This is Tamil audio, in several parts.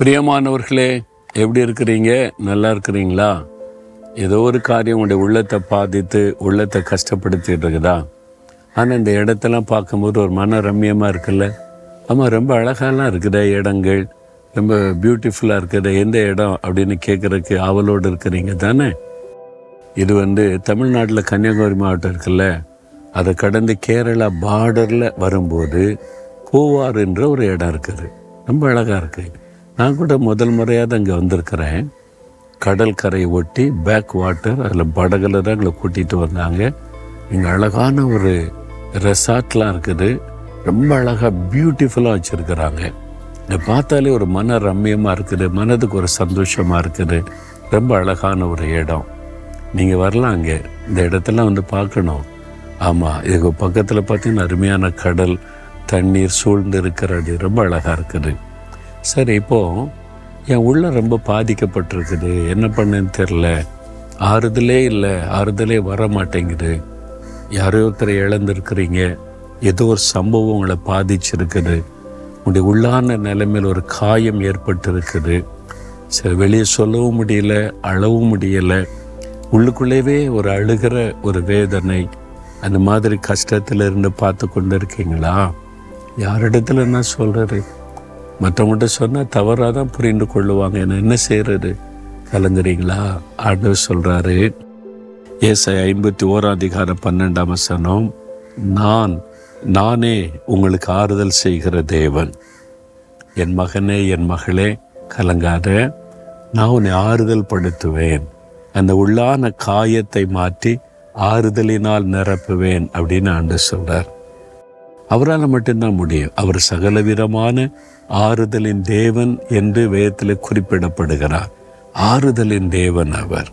பிரியமானவர்களே, எப்படி இருக்கிறீங்க? நல்லா இருக்கிறீங்களா? ஏதோ ஒரு காரியம் உங்களுடைய உள்ளத்தை பாதித்து உள்ளத்தை கஷ்டப்படுத்திட்டு இருக்குதா? ஆனால் இந்த இடத்தெல்லாம் பார்க்கும்போது ஒரு மன ரம்யமாக இருக்குல்ல? ஆமாம், ரொம்ப அழகாலாம் இருக்குதா இடங்கள், ரொம்ப பியூட்டிஃபுல்லாக இருக்குதா எந்த இடம் அப்படின்னு கேட்குறக்கு ஆவலோடு இருக்கிறீங்க தானே? இது தமிழ்நாட்டில் கன்னியாகுமரி மாவட்டம் இருக்குல்ல, அதை கடந்து கேரளா பார்டரில் வரும்போது பூவார் என்ற ஒரு இடம் இருக்குது. ரொம்ப அழகாக இருக்குது. நான் கூட முதல் முறையாக தான் இங்கே வந்திருக்கிறேன். கடல் கரை ஒட்டி பேக் வாட்டர், அதில் படகுல தான் எங்களை கூட்டிகிட்டு வந்தாங்க. இங்கே அழகான ஒரு ரெசார்ட்லாம் இருக்குது. ரொம்ப அழகாக பியூட்டிஃபுல்லாக வச்சுருக்கிறாங்க. இதை பார்த்தாலே ஒரு மன ரம்யமாக இருக்குது, மனதுக்கு ஒரு சந்தோஷமாக இருக்குது. ரொம்ப அழகான ஒரு இடம். நீங்கள் வரலாம், அங்கே இந்த இடத்தெல்லாம் பார்க்கணும். ஆமாம், இதுக்கு பக்கத்தில் பார்த்தீங்கன்னா அருமையான கடல் தண்ணீர் சூழ்ந்து இருக்கிறது. ரொம்ப அழகாக இருக்குது. சரி, இப்போது என் உள்ள ரொம்ப பாதிக்கப்பட்டிருக்குது, என்ன பண்ணுன்னு தெரில, ஆறுதலே வர மாட்டேங்குது. யாரோ ஒருத்தரை இழந்திருக்கிறீங்க, ஏதோ ஒரு சம்பவம் உங்களை பாதிச்சிருக்குது, உங்களுடைய உள்ளான நிலைமையில் ஒரு காயம் ஏற்பட்டிருக்குது. சரி, வெளியே சொல்லவும் முடியல, அழவும் முடியலை, உள்ளுக்குள்ளேவே ஒரு அழுகிற ஒரு வேதனை, அந்த மாதிரி கஷ்டத்தில் இருந்து பார்த்து கொண்டு இருக்கீங்களா? யாரிடத்துல என்ன சொல்கிறது? மற்றவங்கள்ட்ட சொன்னால் தவறாக தான் புரிந்து கொள்ளுவாங்க. என்ன செய்கிறது? கலங்குறீங்களா? ஆண்டவர் சொல்கிறாரு, ஏசாயா 51:12, நானே உங்களுக்கு ஆறுதல் செய்கிற தேவன். என் மகனே, என் மகளே, கலங்காத, நான் உன்னை ஆறுதல் படுத்துவேன், அந்த உள்ளான காயத்தை மாற்றி ஆறுதலினால் நிரப்புவேன் அப்படின்னு ஆண்டவர் சொல்கிறார். அவரால் மட்டும்தான் முடியும். அவர் சகலவிதமான ஆறுதலின் தேவன் என்று வேதத்தில் குறிப்பிடப்படுகிறார். ஆறுதலின் தேவன் அவர்.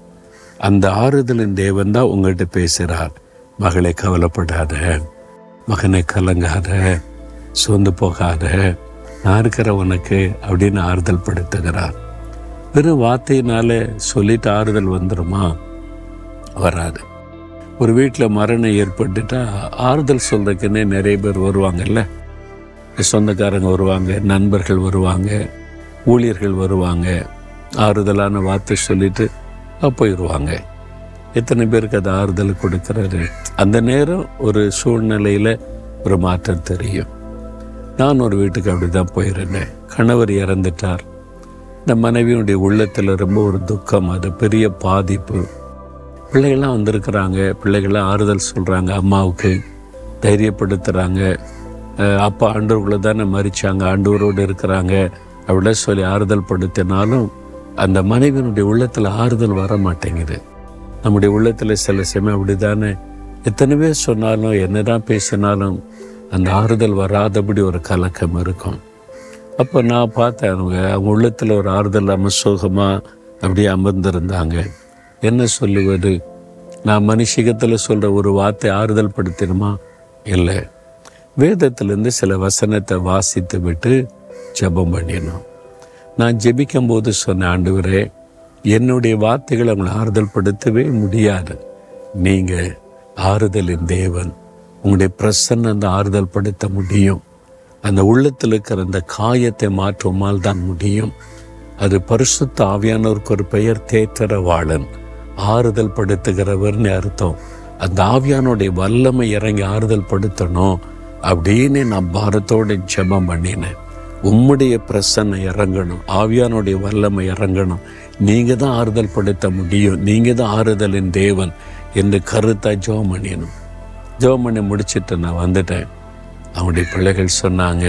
அந்த ஆறுதலின் தேவன் தான் உங்கள்கிட்ட பேசுகிறார். மகளை கவலைப்படாத, மகனை கலங்காத, சோர்ந்து போகாத, நான் இருக்கிற உனக்கு அப்படின்னு ஆறுதல் படுத்துகிறார். வெறும் வார்த்தையினால சொல்லிட்டு ஆறுதல் வந்துடுமா? வராது. ஒரு வீட்டில் மரணம் ஏற்பட்டுட்டா ஆறுதல் சொல்கிறதுக்குன்னே நிறைய பேர் வருவாங்கல்ல, சொந்தக்காரங்க வருவாங்க, நண்பர்கள் வருவாங்க, ஊழியர்கள் வருவாங்க, ஆறுதலான வார்த்தை சொல்லிட்டு போயிடுவாங்க. எத்தனை பேருக்கு அது ஆறுதல் கொடுக்குறாரு? அந்த நேரம் ஒரு சூழ்நிலையில் ஒரு மாற்றம் தெரியும். நான் ஒரு வீட்டுக்கு அப்படி தான் போயிருந்தேன். கணவர் இறந்துட்டார். இந்த மனைவியுடைய உள்ளத்தில் ரொம்ப ஒரு துக்கம், அது பெரிய பாதிப்பு. பிள்ளைகள்லாம் வந்திருக்கிறாங்க, பிள்ளைகள்லாம் ஆறுதல் சொல்கிறாங்க, அம்மாவுக்கு தைரியப்படுத்துகிறாங்க, அப்பா ஆண்டவர்களை தானே மறிச்சாங்க, ஆண்டவரோடு இருக்கிறாங்க அப்படிலாம் சொல்லி ஆறுதல் படுத்தினாலும் அந்த மனைவியினுடைய உள்ளத்தில் ஆறுதல் வர மாட்டேங்குது. நம்முடைய உள்ளத்தில் சில சமயம் அப்படி தானே, எத்தனை பேர் சொன்னாலும் என்ன தான் பேசினாலும் அந்த ஆறுதல் வராதபடி ஒரு கலக்கம் இருக்கும். அப்போ நான் பார்த்தேன், அவங்க உள்ளத்தில் ஒரு ஆறுதல் சோகமாக அப்படியே அமர்ந்திருந்தாங்க. என்ன சொல்லுவது? நான் மனுஷிகத்தில் சொல்கிற ஒரு வார்த்தை ஆறுதல் படுத்தணுமா? இல்லை, வேதத்திலேருந்து சில வசனத்தை வாசித்து விட்டு ஜெபம் பண்ணிடணும். நான் ஜெபிக்கும்போது சொன்ன, ஆண்டவரே, என்னுடைய வார்த்தைகளை அவங்களை ஆறுதல் படுத்தவே முடியாது, நீங்கள் ஆறுதலின் தேவன், உங்களுடைய பிரசன்னம் தான் ஆறுதல் படுத்த முடியும், அந்த உள்ளத்தில் இருக்கிற அந்த காயத்தை மாற்றுமால் தான் முடியும். அது பரிசுத்த ஆவியானவருக்கு ஒரு பெயர், தேற்றரவாளன், ஆறுதல் படுத்துகிறவர்னு அர்த்தம். அந்த ஆவியானுடைய வல்லமை இறங்கி ஆறுதல் படுத்தணும் அப்படின்னு நான் பாரத்தோடு ஜெபம் பண்ணினேன். உம்முடைய பிரசன்னம் இறங்கணும், ஆவியானுடைய வல்லமை இறங்கணும், நீங்கள் தான் ஆறுதல் படுத்த முடியும், நீங்கள் தான் ஆறுதலின் தேவன் என்று கருத்தாக ஜெபம் பண்ணிடணும். ஜெபம் பண்ணி முடிச்சுட்டு நான் வந்துட்டேன். அவனுடைய பிள்ளைகள் சொன்னாங்க,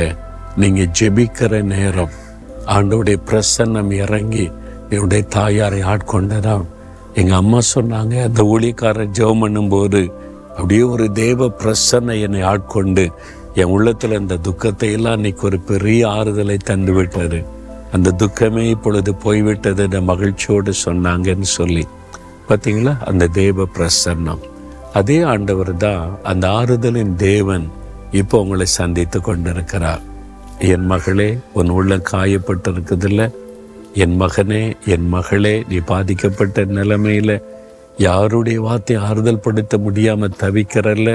நீங்கள் ஜெபிக்கிற நேரம் ஆண்டோடைய பிரசன்னம் இறங்கி என்னுடைய தாயாரை ஆட்கொண்டதான். எங்கள் அம்மா சொன்னாங்க, அந்த ஊழியக்காரர் ஜெபம் பண்ணும்போது அப்படியே ஒரு தேவ பிரசன்னை என்னை ஆட்கொண்டு என் உள்ளத்தில் இந்த துக்கத்தை எல்லாம் அன்றைக்கி ஒரு பெரிய ஆறுதலை தந்து விட்டாரு. அந்த துக்கமே இப்பொழுது போய்விட்டது, இந்த மகிழ்ச்சியோடு சொன்னாங்கன்னு சொல்லி பார்த்தீங்களா, அந்த தேவ பிரசன்னம். அதே ஆண்டவர் தான் அந்த ஆறுதலின் தேவன் இப்போ உங்களை சந்தித்து கொண்டிருக்கிறார். என் மகளே, உன் உள்ள காயப்பட்டு இருக்குதில்ல, என் மகனே, என் மகளே, நீ பாதிக்கப்பட்ட நிலைமையில் யாருடைய வார்த்தை ஆறுதல் படுத்த முடியாமல் தவிக்கிறல்ல,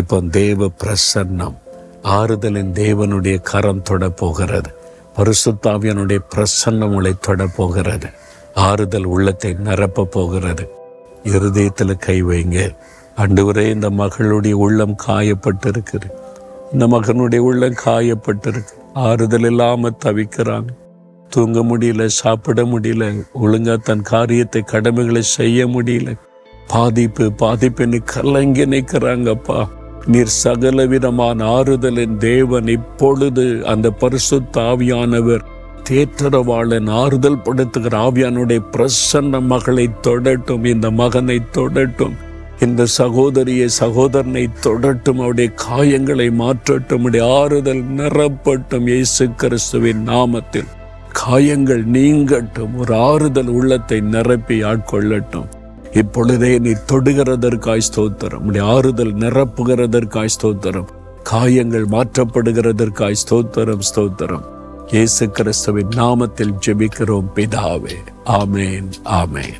இப்போ தேவ பிரசன்னம், ஆறுதலின் தேவனுடைய கரம் தொட போகிறது. பரிசுத்த ஆவியானுடைய பிரசன்னம் உங்களை தொடப்போகிறது. ஆறுதல் உள்ளத்தை நிரப்பப் போகிறது. இருதயத்தில் கை வைங்க. ஆண்டவரே, இந்த மகளுடைய உள்ளம் காயப்பட்டிருக்குது, இந்த மகனுடைய உள்ளம் காயப்பட்டிருக்கு, ஆறுதல் இல்லாமல் தவிக்கிறாங்க, தூங்க முடியல, சாப்பிட முடியல, ஒழுங்கா தன் காரியத்தை கடமைகளை செய்ய முடியல, பாதிப்புன்னு கலங்கி நிற்கிறாங்கப்பா. நீர் சகல விதமான ஆறுதலின் தேவன். இப்பொழுது அந்த பரிசுத்த ஆவியானவர் தேற்றரவாளன் ஆறுதல் படுத்துகிற ஆவியானுடைய பிரசன்ன மகளை தொடட்டும், இந்த மகனை தொடட்டும், இந்த சகோதரியை சகோதரனை தொடட்டும், அவருடைய காயங்களை மாற்றட்டும், ஆறுதல் நிரப்பட்டும் இயேசு கிறிஸ்துவின் நாமத்தில். காயங்கள் நீங்கட்டும், ஒரு ஆறுதல் உள்ளத்தை நிரப்பி ஆட்கொள்ளட்டும். இப்பொழுதே நீ தொடுகிறதற்காய் ஸ்தோத்திரம், உடைய ஆறுதல் நிரப்புகிறதற்காய் ஸ்தோத்திரம், காயங்கள் மாற்றப்படுகிறதற்காய் ஸ்தோத்திரம் ஸ்தோத்திரம். இயேசு கிறிஸ்துவின் நாமத்தில் ஜெபிக்கிறோம் பிதாவே, ஆமேன் ஆமேன்.